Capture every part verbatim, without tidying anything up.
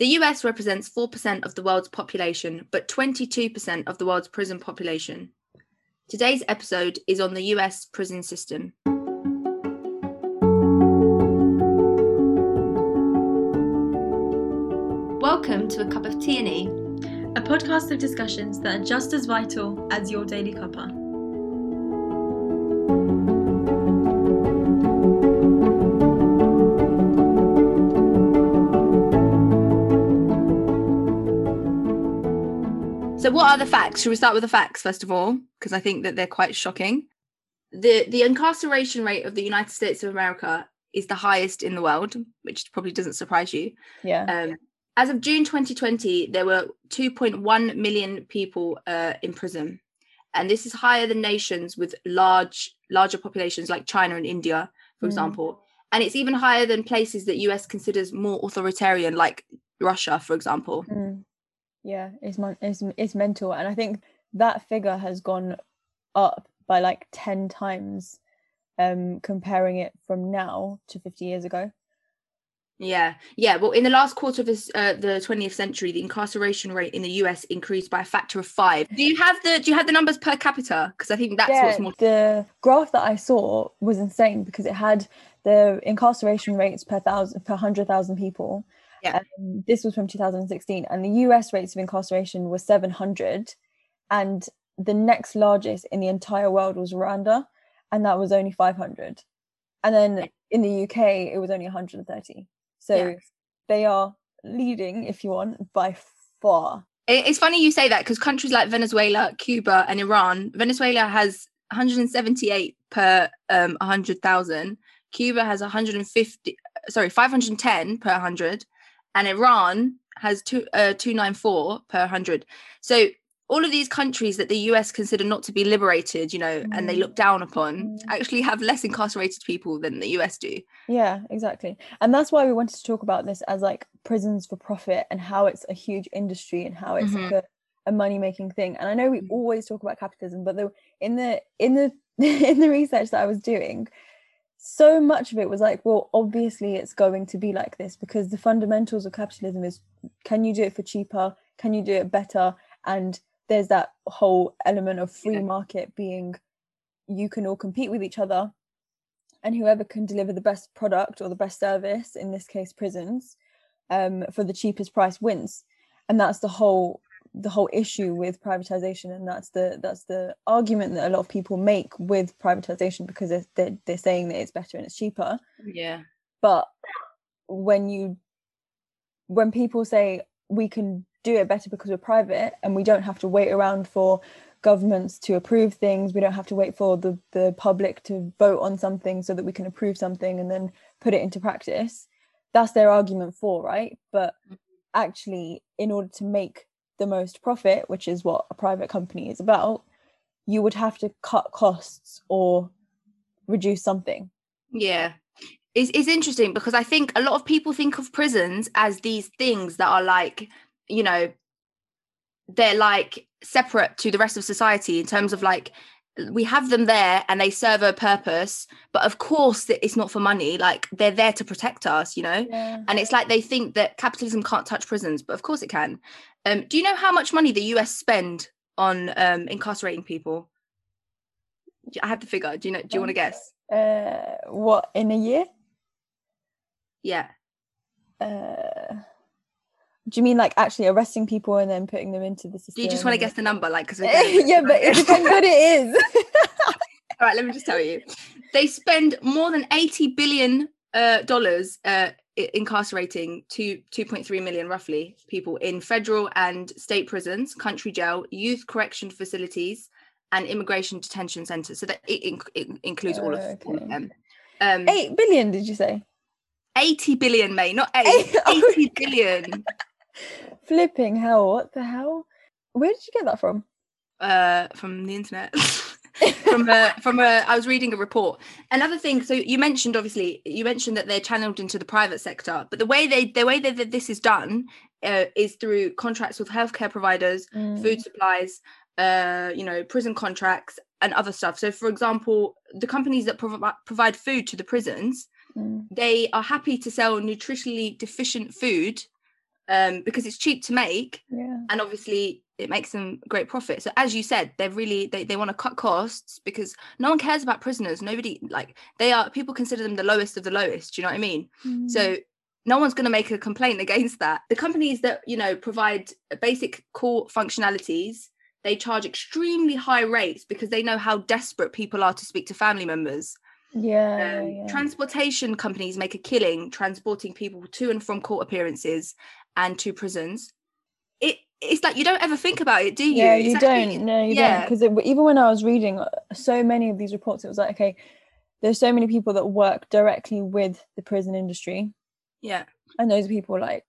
The U S represents four percent of the world's population, but twenty-two percent of the world's prison population. Today's episode is on the U S prison system. Welcome to A Cup of T and E, a podcast of discussions that are just as vital as your daily cuppa. So what are the facts? Should we start with the facts, first of all? Because I think that they're quite shocking. The, the incarceration rate of the United States of America is the highest in the world, which probably doesn't surprise you. Yeah. Um, as of June twenty twenty, there were two point one million people uh, in prison. And this is higher than nations with large, larger populations like China and India, for mm. example. And it's even higher than places that U S considers more authoritarian, like Russia, for example. Mm. Yeah, it's, it's it's mental. And I think that figure has gone up by like ten times um, comparing it from now to fifty years ago. Yeah, yeah. Well, in the last quarter of this, uh, the twentieth century, the incarceration rate in the U S increased by a factor of five. Do you have the do you have the numbers per capita? Because I think that's yeah, what's more. The graph that I saw was insane because it had the incarceration rates per thousand per one hundred thousand people. Yeah. Um, this was from two thousand sixteen, and the U S rates of incarceration were seven hundred, and the next largest in the entire world was Rwanda, and that was only five hundred. And then in the U K, it was only one hundred thirty. So yeah. They are leading, if you want, by far. It's funny you say that because countries like Venezuela, Cuba, and Iran, Venezuela has one hundred seventy-eight per um, one hundred thousand. Cuba has one hundred fifty, sorry, five hundred ten per one hundred. And Iran has two, uh, two ninety-four per one hundred. So all of these countries that the U S consider not to be liberated, you know, mm. and they look down upon, actually have less incarcerated people than the U S do. Yeah, exactly. And that's why we wanted to talk about this as like prisons for profit and how it's a huge industry and how it's mm-hmm. like a, a money-making thing. And I know we always talk about capitalism, but the, in the in the in the research that I was doing, so much of it was like, well, obviously it's going to be like this because the fundamentals of capitalism is, can you do it for cheaper? Can you do it better? And there's that whole element of free market being, you can all compete with each other, and whoever can deliver the best product or the best service, in this case prisons, um, for the cheapest price wins. And that's the whole the whole issue with privatization, and that's the that's the argument that a lot of people make with privatization, because they're, they're, they're saying that it's better and it's cheaper. Yeah. But when you when people say we can do it better because we're private and we don't have to wait around for governments to approve things, we don't have to wait for the the public to vote on something so that we can approve something and then put it into practice, that's their argument for, right? But actually, in order to make the most profit, which is what a private company is about, you would have to cut costs or reduce something. Yeah, it's, it's interesting because I think a lot of people think of prisons as these things that are like, you know, they're like separate to the rest of society in terms of like, we have them there and they serve a purpose, but of course it's not for money, like they're there to protect us, you know. Yeah. And it's like they think that capitalism can't touch prisons, but of course it can. Um do you know how much money the U S spend on um incarcerating people? I had the figure. Do you know do you want to guess uh what in a year? Yeah. uh Do you mean like actually arresting people and then putting them into the system? Do you just want to guess the number? Like, because yeah, but it depends what it is. All right, let me just tell you. They spend more than eighty billion dollars uh, dollars, uh, incarcerating two, two point three million, roughly, people in federal and state prisons, country jail, youth correction facilities, and immigration detention centres. So that it, it includes oh, all, of, okay. all of them. Um, eight billion, did you say? eighty billion, mate, not eight. eight oh eighty billion. Flipping hell, what the hell? Where did you get that from? Uh, from the internet. from a, from a, I was reading a report. Another thing, so you mentioned, obviously, you mentioned that they're channeled into the private sector, but the way they, the way that this is done uh, is through contracts with healthcare providers, mm. food supplies, uh, you know, prison contracts and other stuff. So, for example, the companies that prov- provide food to the prisons, mm. they are happy to sell nutritionally deficient food um, because it's cheap to make, yeah. and obviously it makes them great profit. So as you said, they're really, they, they want to cut costs because no one cares about prisoners. Nobody, like, they are, people consider them the lowest of the lowest. Do you know what I mean? Mm. So no one's going to make a complaint against that. The companies that, you know, provide basic core functionalities, they charge extremely high rates because they know how desperate people are to speak to family members. Yeah, um, yeah. Transportation companies make a killing transporting people to and from court appearances and to prisons. It It's like you don't ever think about it, do you? Yeah, you exactly. don't. No, you yeah. don't. Because even when I was reading so many of these reports, it was like, okay, there's so many people that work directly with the prison industry. Yeah. And those people, like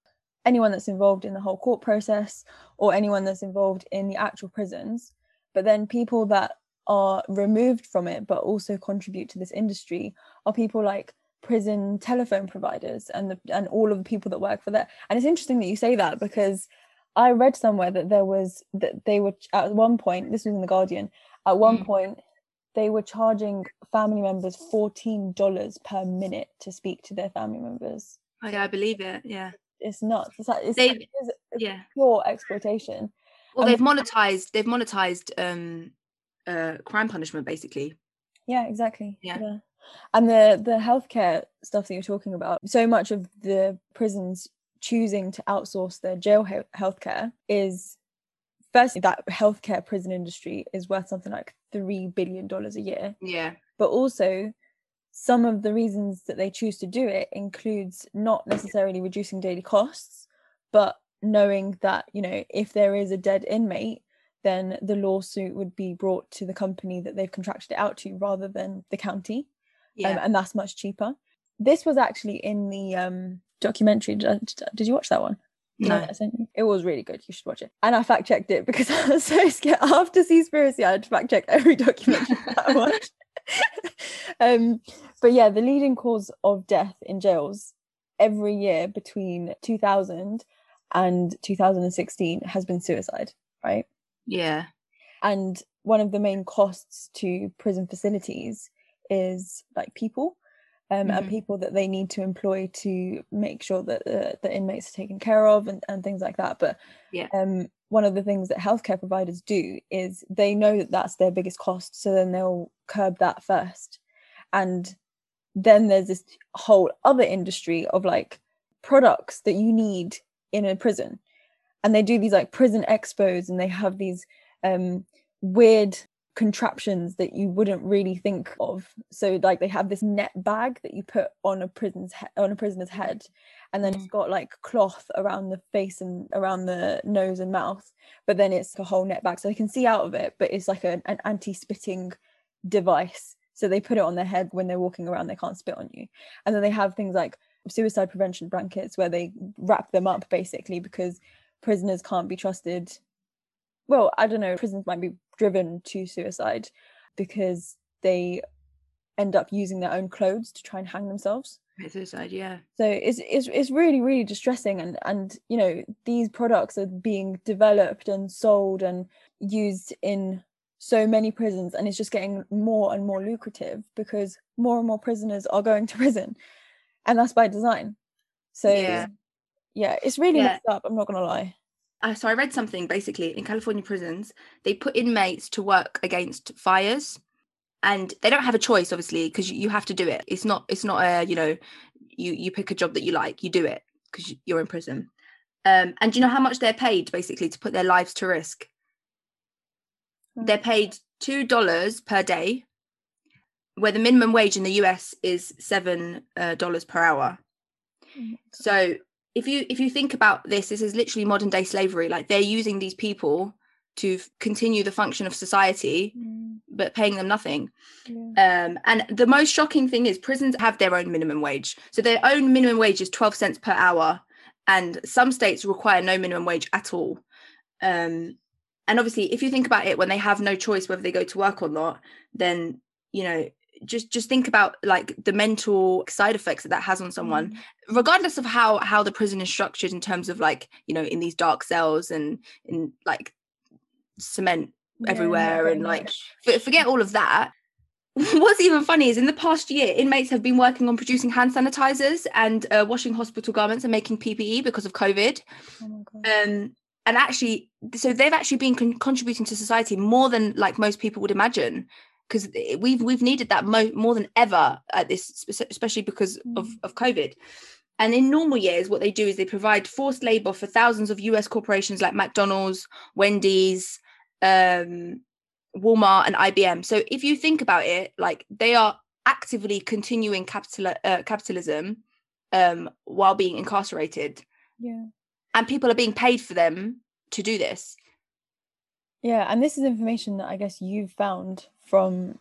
anyone that's involved in the whole court process or anyone that's involved in the actual prisons, but then people that are removed from it but also contribute to this industry are people like prison telephone providers and the, and all of the people that work for that. And it's interesting that you say that, because I read somewhere that there was, that they were at one point, this was in The Guardian, at one mm. point they were charging family members fourteen dollars per minute to speak to their family members. Okay, I believe it. Yeah, it's nuts. It's like it's, it's, it's yeah. pure exploitation. Well, um, they've monetized. They've monetized um, uh, crime punishment, basically. Yeah, exactly. Yeah. yeah, and the the healthcare stuff that you're talking about. So much of the prisons choosing to outsource their jail he- healthcare is, firstly, that healthcare prison industry is worth something like three billion dollars a year. Yeah, but also, some of the reasons that they choose to do it includes not necessarily reducing daily costs, but knowing that, you know, if there is a dead inmate, then the lawsuit would be brought to the company that they've contracted it out to rather than the county. Yeah. Um, and that's much cheaper. This was actually in the um, documentary. Did, I, did you watch that one? No. It was really good. You should watch it. And I fact checked it because I was so scared. After Seaspiracy, I had to fact check every documentary that I watched. um but yeah, the leading cause of death in jails every year between two thousand and two thousand sixteen has been suicide, right? Yeah. And one of the main costs to prison facilities is like people um, mm-hmm. and people that they need to employ to make sure that uh, the inmates are taken care of and, and things like that. But yeah, um one of the things that healthcare providers do is they know that that's their biggest cost, so then they'll curb that first. And then there's this whole other industry of like products that you need in a prison, and they do these like prison expos and they have these um weird contraptions that you wouldn't really think of. So like they have this net bag that you put on a prison's he- on a prisoner's head, and then it's got like cloth around the face and around the nose and mouth, but then it's a whole net bag so they can see out of it, but it's like a, an anti-spitting device, so they put it on their head when they're walking around, they can't spit on you. And then they have things like suicide prevention blankets where they wrap them up basically because prisoners can't be trusted. Well, I don't know, prisons might be driven to suicide because they end up using their own clothes to try and hang themselves. It's suicide, yeah. So it's it's it's really, really distressing. And, and, you know, these products are being developed and sold and used in so many prisons, and it's just getting more and more lucrative because more and more prisoners are going to prison, and that's by design. So, yeah, yeah it's really yeah. messed up, I'm not going to lie. Uh, so I read something, basically, in California prisons, they put inmates to work against fires, and they don't have a choice, obviously, because you, you have to do it. It's not, it's not a, you know, you, you pick a job that you like, you do it because you're in prison. Um, and do you know how much they're paid, basically, to put their lives to risk? They're paid two dollars per day, where the minimum wage in the U S is seven dollars uh, per hour. Oh, so if you if you think about this, this is literally modern day slavery. Like they're using these people to f- continue the function of society, mm. but paying them nothing. Yeah. Um, and the most shocking thing is prisons have their own minimum wage. So their own minimum wage is twelve cents per hour. And some states require no minimum wage at all. Um, and obviously, if you think about it, when they have no choice whether they go to work or not, then, you know, just just think about like the mental side effects that that has on someone, mm-hmm. regardless of how how the prison is structured in terms of like, you know, in these dark cells and in like cement yeah, everywhere. No, and like, f- forget all of that. what's even funny is in the past year, inmates have been working on producing hand sanitizers and uh, washing hospital garments and making P P E because of COVID. Oh my God. Um, and actually, so they've actually been con- contributing to society more than like most people would imagine, because we've we've needed that mo- more than ever at this, especially because mm. of, of COVID. And in normal years, what they do is they provide forced labor for thousands of U S corporations like McDonald's, Wendy's, um, Walmart and I B M. So if you think about it, like they are actively continuing capital, uh, capitalism um, while being incarcerated. Yeah. And people are being paid for them to do this. Yeah. And this is information that I guess you've found from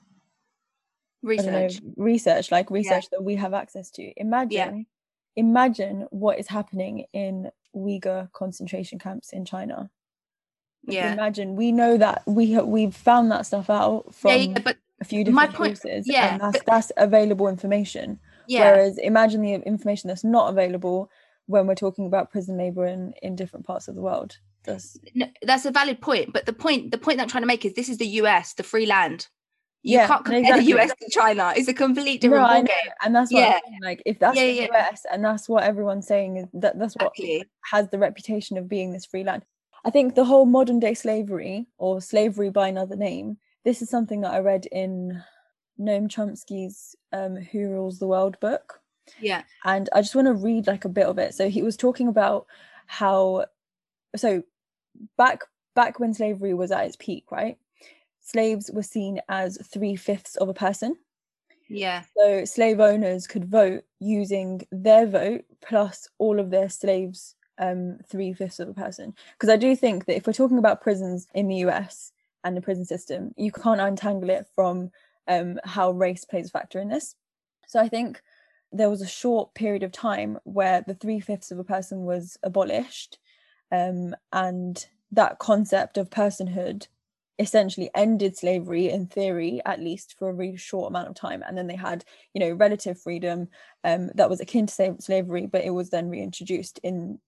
research, know, research, like research yeah. that we have access to. Imagine. Yeah. Imagine what is happening in Uyghur concentration camps in China. Yeah. Imagine, we know that we we've found that stuff out from yeah, yeah, but a few different point, places. Yeah. And that's, but, that's available information. Yeah. Whereas imagine the information that's not available when we're talking about prison labour in, in different parts of the world. That's no, that's a valid point. But the point the point that I'm trying to make is this is the U S, the free land. You yeah, can't compare exactly. the U S to China. It's a complete different no, game. And that's what yeah. I'm saying. Like, if that's yeah, the yeah. U S and that's what everyone's saying, is that that's what exactly. has the reputation of being this free land. I think the whole modern day slavery, or slavery by another name, this is something that I read in Noam Chomsky's um, Who Rules the World book. Yeah. And I just want to read like a bit of it. So he was talking about how, so back back when slavery was at its peak, right? Slaves were seen as three-fifths of a person. Yeah. So slave owners could vote using their vote plus all of their slaves' um, three-fifths of a person. Because I do think that if we're talking about prisons in the U S and the prison system, you can't untangle it from um, how race plays a factor in this. So I think there was a short period of time where the three-fifths of a person was abolished, um, and that concept of personhood essentially ended slavery, in theory at least, for a really short amount of time. And then they had, you know, relative freedom um that was akin to slavery, but it was then reintroduced in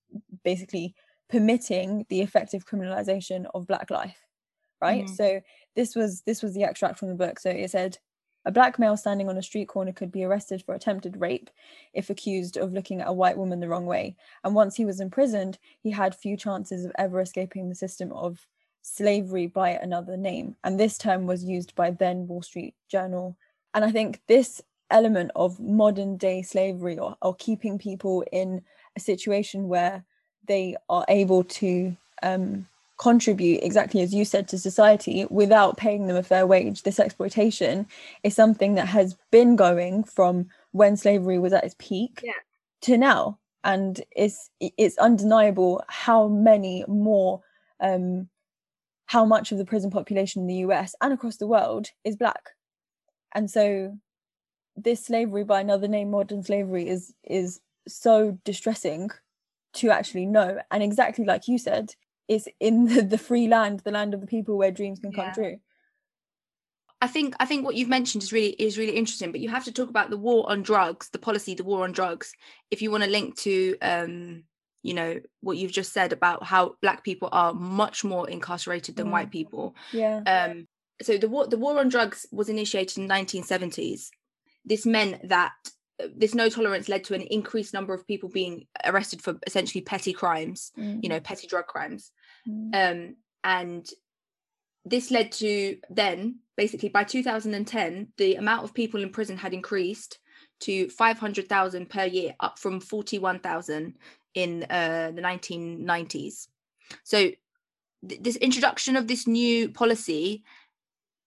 basically permitting the effective criminalization of Black life, right? Mm-hmm. So this was this was the extract from the book. So it said, a Black male standing on a street corner could be arrested for attempted rape if accused of looking at a white woman the wrong way, and once he was imprisoned, he had few chances of ever escaping the system of slavery by another name. And this term was used by then Wall Street Journal. And I think this element of modern day slavery, or, or keeping people in a situation where they are able to um, contribute, exactly as you said, to society without paying them a fair wage, this exploitation is something that has been going from when slavery was at its peak yeah. to now. And it's it's undeniable how many more um how much of the prison population in the U S and across the world is Black. And so this slavery by another name, modern slavery, is is so distressing to actually know. And exactly like you said, it's in the, the free land, the land of the people where dreams can come yeah. true. I think I think what you've mentioned is really is really interesting, but you have to talk about the war on drugs, the policy, the war on drugs, if you want to link to um you know, what you've just said about how Black people are much more incarcerated than mm. white people. Yeah. Um, so the war, the war on drugs was initiated in the nineteen seventies. This meant that this no tolerance led to an increased number of people being arrested for essentially petty crimes, mm. you know, petty drug crimes. Mm. Um, and this led to then, basically by two thousand ten, the amount of people in prison had increased to five hundred thousand per year, up from forty-one thousand in uh, the nineteen nineties. So th- this introduction of this new policy,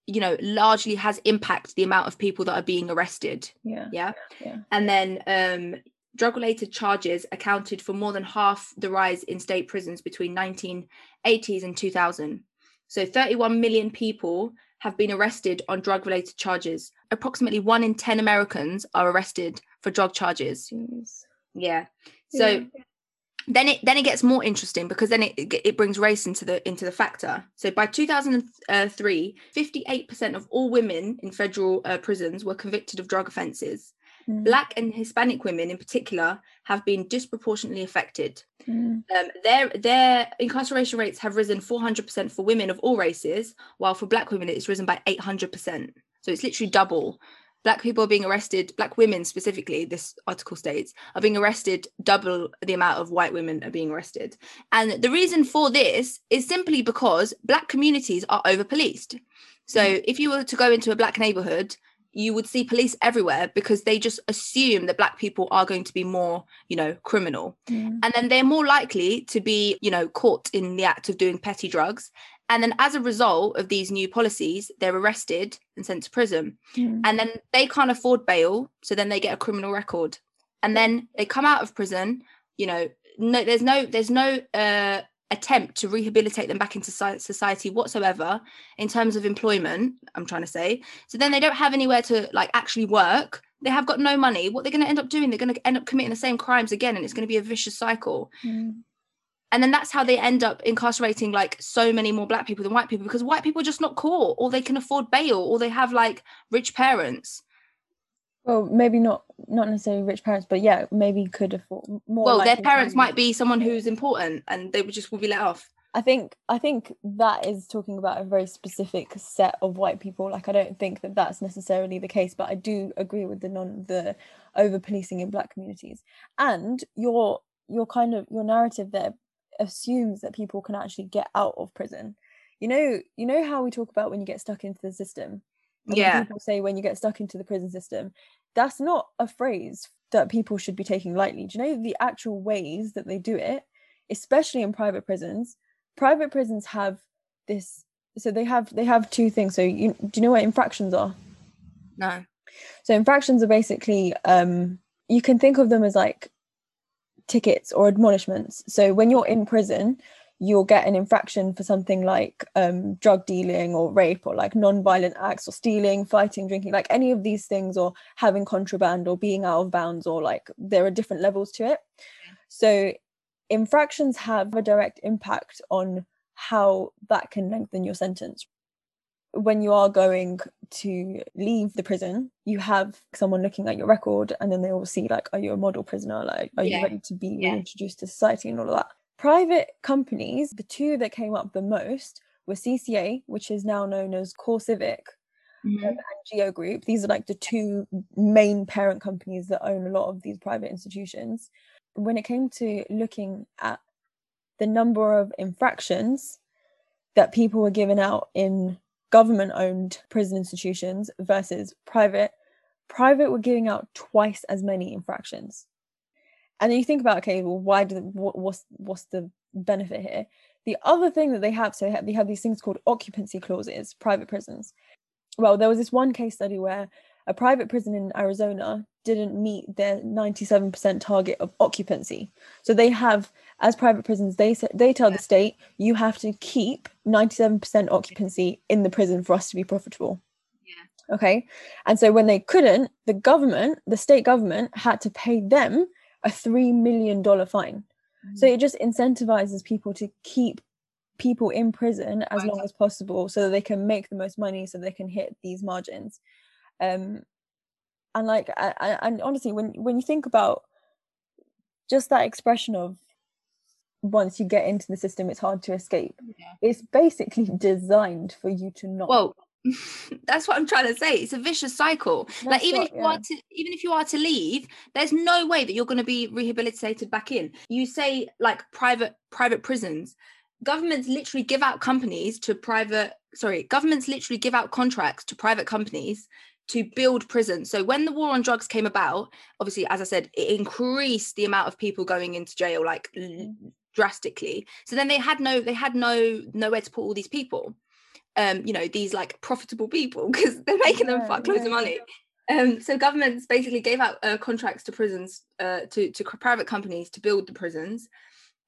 you know, largely has impacted the amount of people that are being arrested. Yeah. Yeah. yeah. And then um, drug-related charges accounted for more than half the rise in state prisons between nineteen eighties and two thousand. So thirty-one million people have been arrested on drug-related charges. Approximately one in ten Americans are arrested for drug charges. Jeez. Yeah. So yeah. then it then it gets more interesting, because then it it brings race into the into the factor. So by two thousand three, fifty-eight percent of all women in federal uh, prisons were convicted of drug offences. Mm. Black and Hispanic women in particular have been disproportionately affected. Mm. Um, their their incarceration rates have risen four hundred percent for women of all races, while for Black women it's risen by eight hundred percent. So it's literally double. Black people are being arrested, black women specifically, this article states, are being arrested double the amount of white women are being arrested. And the reason for this is simply because black communities are over-policed. So mm. if you were to go into a black neighborhood, you would see police everywhere because they just assume that black people are going to be more, you know, criminal. Mm. And then they're more likely to be, you know, caught in the act of doing petty drugs. And then as a result of these new policies, they're arrested and sent to prison. Mm. And then they can't afford bail. So then they get a criminal record. And then they come out of prison, you know, no, there's no, there's no uh, attempt to rehabilitate them back into society whatsoever in terms of employment, I'm trying to say. So then they don't have anywhere to like actually work. They have got no money. What they're going to end up doing, they're going to end up committing the same crimes again. And it's going to be a vicious cycle. Mm. And then that's how they end up incarcerating like so many more black people than white people, because white people are just not caught, or they can afford bail, or they have like rich parents. Well, maybe not not necessarily rich parents, but yeah, maybe could afford more. Well, their parents might be someone who's important and they would just will be let off. I think I think that is talking about a very specific set of white people. Like, I don't think that that's necessarily the case, but I do agree with the non the over-policing in black communities. And your your kind of your narrative there assumes that people can actually get out of prison. You know, you know how we talk about when you get stuck into the system. Yeah. People say when you get stuck into the prison system, that's not a phrase that people should be taking lightly. Do you know the actual ways that they do it, especially in private prisons? Private prisons have this, so they have they have two things. So you, do you know what infractions are? No. So infractions are basically, um, you can think of them as like tickets or admonishments. So when you're in prison, you'll get an infraction for something like um, drug dealing or rape or like non-violent acts or stealing, fighting, drinking, like any of these things, or having contraband or being out of bounds, or like there are different levels to it. So infractions have a direct impact on how that can lengthen your sentence. When you are going to leave the prison, you have someone looking at your record, and then they will see like, are you a model prisoner? Like, are yeah. you ready to be yeah. reintroduced to society and all of that? Private companies, the two that came up the most were C C A, which is now known as CoreCivic, mm-hmm. um, and Geo Group. These are like the two main parent companies that own a lot of these private institutions. When it came to looking at the number of infractions that people were given out in government-owned prison institutions versus private, private were giving out twice as many infractions. And then you think about, okay, well, why do the, what, what's what's the benefit here? The other thing that they have, so they have, they have these things called occupancy clauses, private prisons. Well, there was this one case study where a private prison in Arizona didn't meet their ninety-seven percent target of occupancy. So they have, as private prisons, they they tell the state, you have to keep ninety-seven percent occupancy in the prison for us to be profitable. Yeah. Okay. And so when they couldn't, the government, the state government, had to pay them a three million dollars fine. Mm-hmm. So it just incentivizes people to keep people in prison as long as possible so that they can make the most money, so they can hit these margins. Um, and like, I, I, and honestly, when, when you think about just that expression of once you get into the system, it's hard to escape. Yeah. It's basically designed for you to not... Well, that's what I'm trying to say. It's a vicious cycle. That's like even what, if you yeah. are to even if you are to leave, there's no way that you're going to be rehabilitated back in. You say like private private prisons. Governments literally give out companies to private sorry, governments literally give out contracts to private companies to build prisons. So when the war on drugs came about, obviously, as I said, it increased the amount of people going into jail like mm-hmm. drastically. So then they had no they had no nowhere to put all these people. Um, you know, these like profitable people, because they're making them fuck loads of money. Um, so governments basically gave out uh, contracts to prisons, uh, to, to private companies to build the prisons.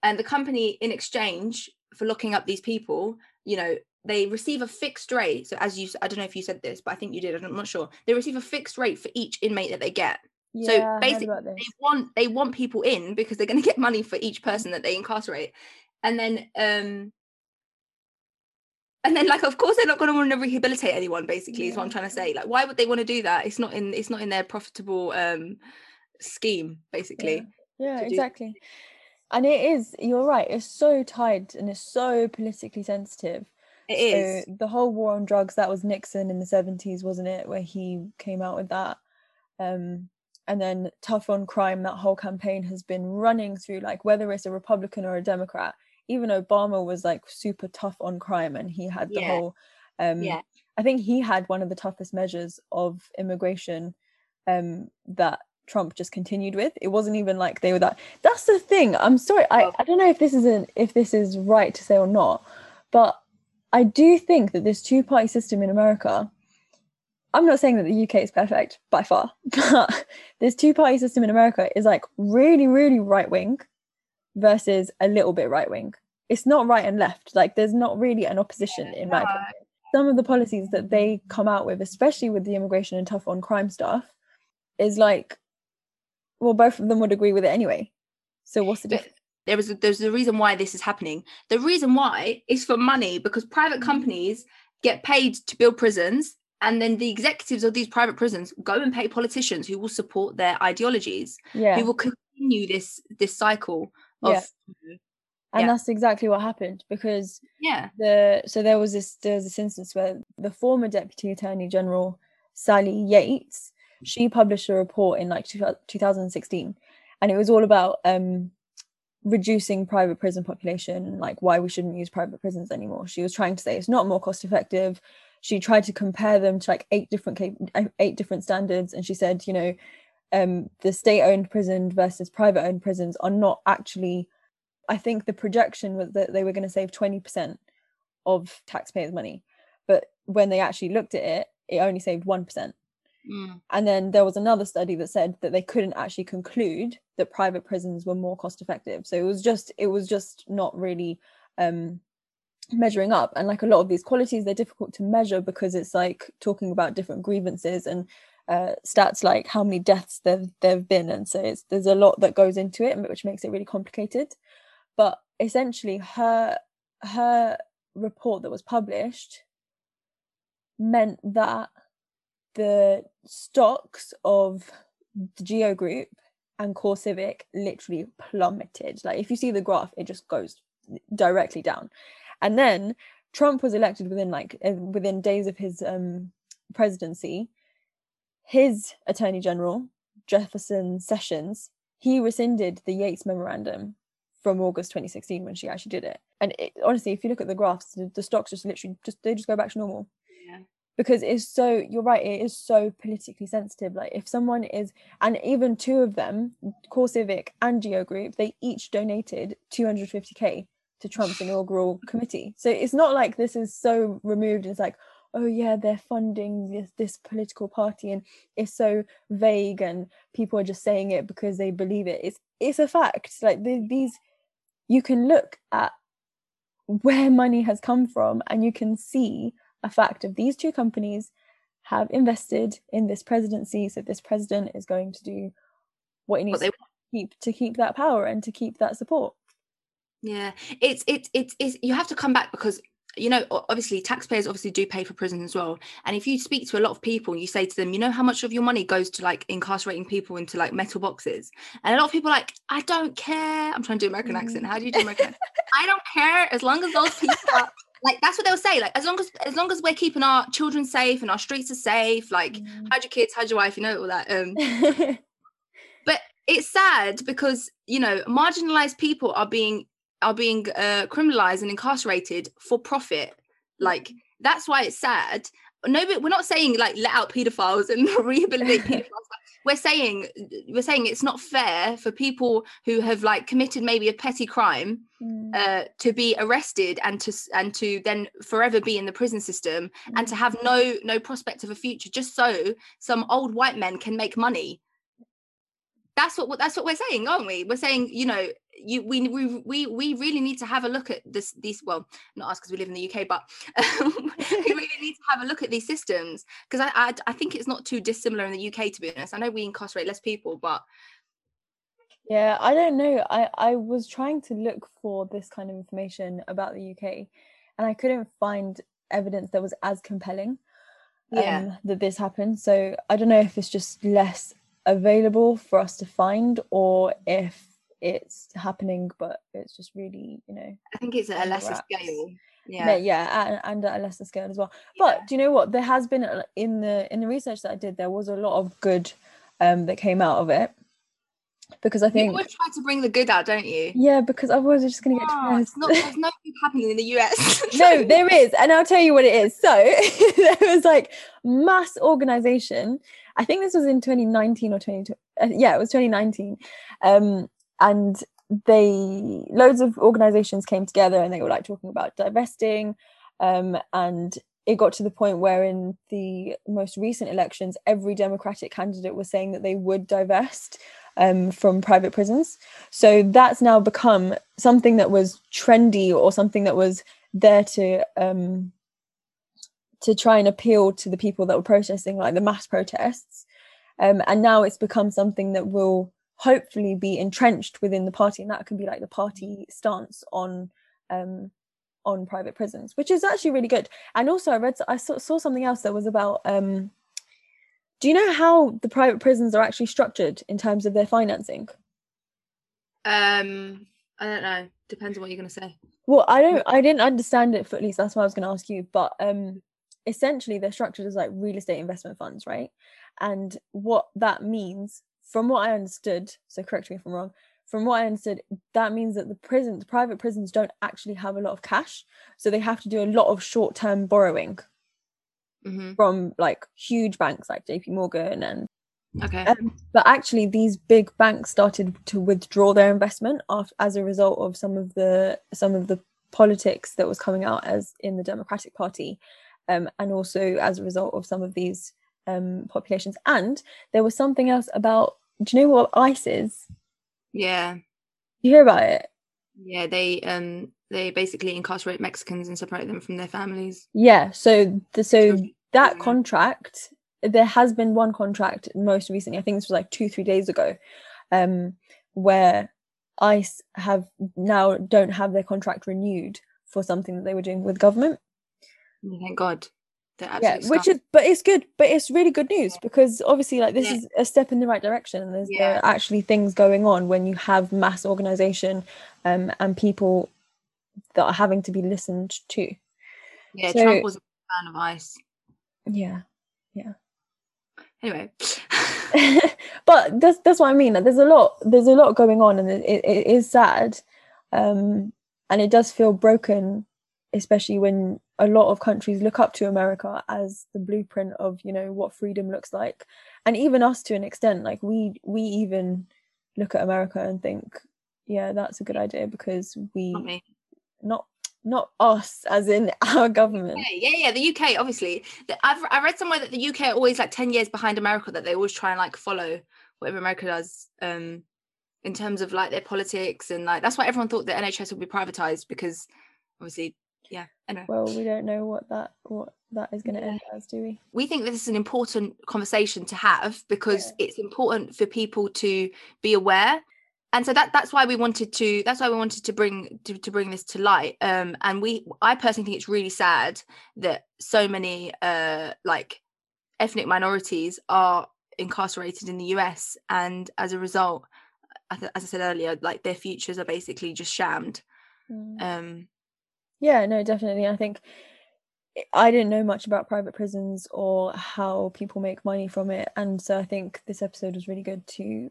And the company, in exchange for locking up these people, you know, they receive a fixed rate. So as you, I don't know if you said this, but I think you did, I'm not sure. They receive a fixed rate for each inmate that they get. Yeah, so basically they want, they want people in because they're going to get money for each person that they incarcerate. And then... Um, And then, like, of course, they're not going to want to rehabilitate anyone, basically, yeah. is what I'm trying to say. Like, why would they want to do that? It's not in it's not in their profitable um, scheme, basically. Yeah, yeah exactly. Do. And it is, you're right, it's so tied and it's so politically sensitive. It is. So the whole war on drugs, that was Nixon in the seventies, wasn't it, where he came out with that. Um, and then tough on crime, that whole campaign has been running through, like, whether it's a Republican or a Democrat. Even Obama was like super tough on crime, and he had the yeah. whole um yeah. I think he had one of the toughest measures of immigration um that Trump just continued with. It wasn't even like they were that that's the thing. I'm sorry, I, I don't know if this isn't if this is right to say or not, but I do think that this two-party system in America, I'm not saying that the U K is perfect by far, but this two-party system in America is like really, really right-wing versus a little bit right-wing. It's not right and left. Like, there's not really an opposition, in my opinion. Some of the policies that they come out with, especially with the immigration and tough on crime stuff, is like, well, both of them would agree with it anyway. So what's the difference? There was there's a reason why this is happening. The reason why is for money, because private companies get paid to build prisons, and then the executives of these private prisons go and pay politicians who will support their ideologies, yeah. who will continue this this cycle of yeah. you know, and yeah. that's exactly what happened, because yeah the so there was this there's this instance where the former Deputy Attorney General Sally Yates, she published a report in like two thousand sixteen, and it was all about um reducing private prison population and like why we shouldn't use private prisons anymore. She was trying to say it's not more cost effective. She tried to compare them to like eight different eight different standards, and she said, you know, um the state-owned prison versus private-owned prisons are not actually, I think the projection was that they were going to save twenty percent of taxpayers' money, but when they actually looked at it, it only saved one percent. Mm. And then there was another study that said that they couldn't actually conclude that private prisons were more cost effective. So it was just it was just not really um measuring up. And like a lot of these qualities, they're difficult to measure because it's like talking about different grievances and uh stats like how many deaths there there've been, and so it's, there's a lot that goes into it, which makes it really complicated. But essentially her her report that was published meant that the stocks of the Geo Group and CoreCivic literally plummeted. Like, if you see the graph, it just goes directly down. And then Trump was elected within like within days of his um presidency. His Attorney General, Jefferson Sessions, he rescinded the Yates memorandum from August twenty sixteen when she actually did it. And it, honestly, if you look at the graphs, the, the stocks just literally just they just go back to normal. Yeah. Because it's so, you're right, it is so politically sensitive. Like, if someone is, and even two of them, CoreCivic and Geo Group, they each donated two hundred fifty K to Trump's inaugural committee. So it's not like this is so removed. It's like, oh yeah, they're funding this, this political party, and it's so vague, and people are just saying it because they believe it. It's it's a fact. Like, the, these, you can look at where money has come from, and you can see a fact of these two companies have invested in this presidency, so this president is going to do what he needs what they- to keep to keep that power and to keep that support. Yeah, it's it's it's, it's you have to come back, because, you know, obviously taxpayers obviously do pay for prison as well. And if you speak to a lot of people, you say to them, you know, how much of your money goes to like incarcerating people into like metal boxes? And a lot of people are like, I don't care. I'm trying to do American mm. accent. How do you do American? I don't care, as long as those people are like, that's what they'll say. Like, as long as as long as we're keeping our children safe and our streets are safe, like, mm. how'd your kids, how'd your wife, you know, all that. Um, but it's sad because, you know, marginalised people are being are being uh, criminalised and incarcerated for profit. Like, that's why it's sad. No, but we're not saying like let out paedophiles and rehabilitate paedophiles. We're saying we're saying it's not fair for people who have like committed maybe a petty crime mm. uh, to be arrested and to and to then forever be in the prison system mm. and to have no no prospect of a future just so some old white men can make money. That's what that's what we're saying, aren't we? We're saying, you know, you we we we, we really need to have a look at this these well, not us because we live in the U K, but um, we really need to have a look at these systems, because I, I I think it's not too dissimilar in the U K, to be honest. I know we incarcerate less people, but yeah, I don't know. I I was trying to look for this kind of information about the U K, and I couldn't find evidence that was as compelling. Yeah, um, that this happened. So I don't know if it's just less available for us to find, or if it's happening, but it's just really, you know, I think it's at a lesser scale. Yeah, but yeah, and, and at a lesser scale as well. But yeah. Do you know what? There has been in the in the research that I did, there was a lot of good um, that came out of it. Because I think you always try to bring the good out, don't you? Yeah, because otherwise we're just going to oh, get depressed. It's not, there's no good happening in the U S. No, there is, and I'll tell you what it is. So there was like mass organisation. I think this was in twenty nineteen or twenty twenty. Uh, yeah, it was twenty nineteen, um, and they loads of organisations came together and they were like talking about divesting, um, and it got to the point where in the most recent elections, every Democratic candidate was saying that they would divest. Um, from private prisons. So that's now become something that was trendy or something that was there to um, to try and appeal to the people that were protesting, like the mass protests, um, and now it's become something that will hopefully be entrenched within the party, and that can be like the party stance on um, on private prisons, which is actually really good. And also I read I saw, saw something else that was about um, do you know how the private prisons are actually structured in terms of their financing? Um, I don't know. Depends on what you're going to say. Well, I don't. I didn't understand it, for at least that's why I was going to ask you. But um, essentially, they're structured as like real estate investment funds, right? And what that means, from what I understood, so correct me if I'm wrong. From what I understood, that means that the prisons, private prisons, don't actually have a lot of cash, so they have to do a lot of short-term borrowing. Mm-hmm. From like huge banks like J P Morgan and okay um, but actually these big banks started to withdraw their investment after, as a result of some of the some of the politics that was coming out as in the Democratic Party, um, and also as a result of some of these um, populations. And there was something else about, do you know what ICE is? Yeah, you hear about it? Yeah, they um they basically incarcerate Mexicans and separate them from their families. Yeah, so the, so that contract, there has been one contract most recently, I think this was like two, three days ago, um, where ICE have now don't have their contract renewed for something that they were doing with government. Thank God. Yeah, which is, but it's good, but it's really good news, yeah. Because obviously like this yeah. is a step in the right direction, and there's yeah. there are actually things going on when you have mass organisation um, and people that are having to be listened to. Yeah, so, Trump wasn't a fan of ICE. Yeah, yeah. Anyway, but that's that's what I mean. Like, there's a lot, there's a lot going on, and it, it, it is sad, um, and it does feel broken, especially when a lot of countries look up to America as the blueprint of, you know, what freedom looks like, and even us to an extent. Like we we even look at America and think, yeah, that's a good idea because we. Not me. Not not us, as in our government. Yeah, yeah, yeah, the U K, obviously. I've I read somewhere that the U K are always like ten years behind America, that they always try and like follow whatever America does um, in terms of like their politics, and like that's why everyone thought the N H S would be privatised, because obviously, yeah, I know. Well, we don't know what that what that is going to yeah. end as, do we? We think this is an important conversation to have because yeah. it's important for people to be aware. And so that that's why we wanted to that's why we wanted to bring to, to bring this to light. Um, and we I personally think it's really sad that so many uh, like ethnic minorities are incarcerated in the U S, and as a result, as I said earlier, like their futures are basically just shammed. Mm. Um, yeah, no, definitely. I think I didn't know much about private prisons or how people make money from it, and so I think this episode was really good to. Mm-hmm.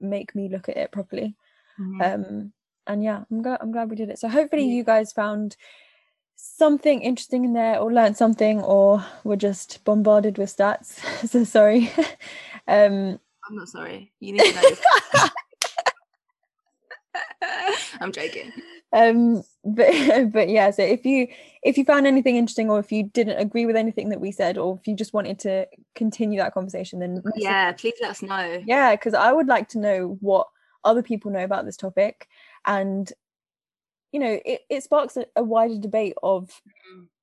make me look at it properly. Mm-hmm. um and yeah I'm, go- I'm glad we did it, so hopefully yeah. you guys found something interesting in there or learned something, or were just bombarded with stats. So sorry. um I'm not sorry, you need to know. I'm joking. um but but yeah, so if you if you found anything interesting, or if you didn't agree with anything that we said, or if you just wanted to continue that conversation, then yeah us, please let us know, yeah because I would like to know what other people know about this topic, and you know it, it sparks a, a wider debate of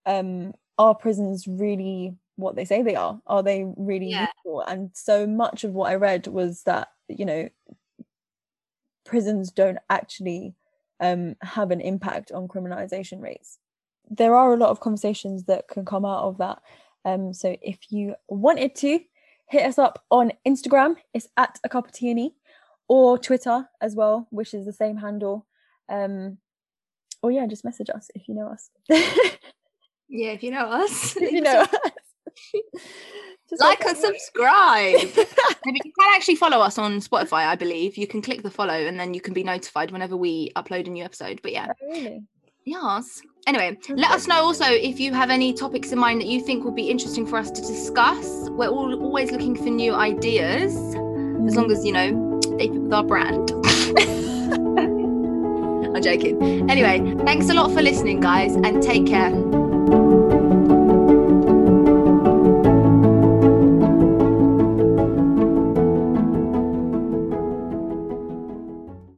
um are prisons really what they say they are? Are they really yeah. useful? And so much of what I read was that, you know, prisons don't actually um, have an impact on criminalisation rates. There are a lot of conversations that can come out of that. Um, so if you wanted to, hit us up on Instagram. It's at A Cup of T and E, or Twitter as well, which is the same handle. Um, or yeah, just message us if you know us. Yeah, if you know us. If you know us. Just like and subscribe. You can actually follow us on Spotify, I believe. You can click the follow and then you can be notified whenever we upload a new episode. But yeah. Oh, really? Yes. Anyway, let us know also if you have any topics in mind that you think would be interesting for us to discuss. We're all always looking for new ideas, as long as, you know, they fit with our brand. I'm joking. Anyway, thanks a lot for listening, guys, and take care.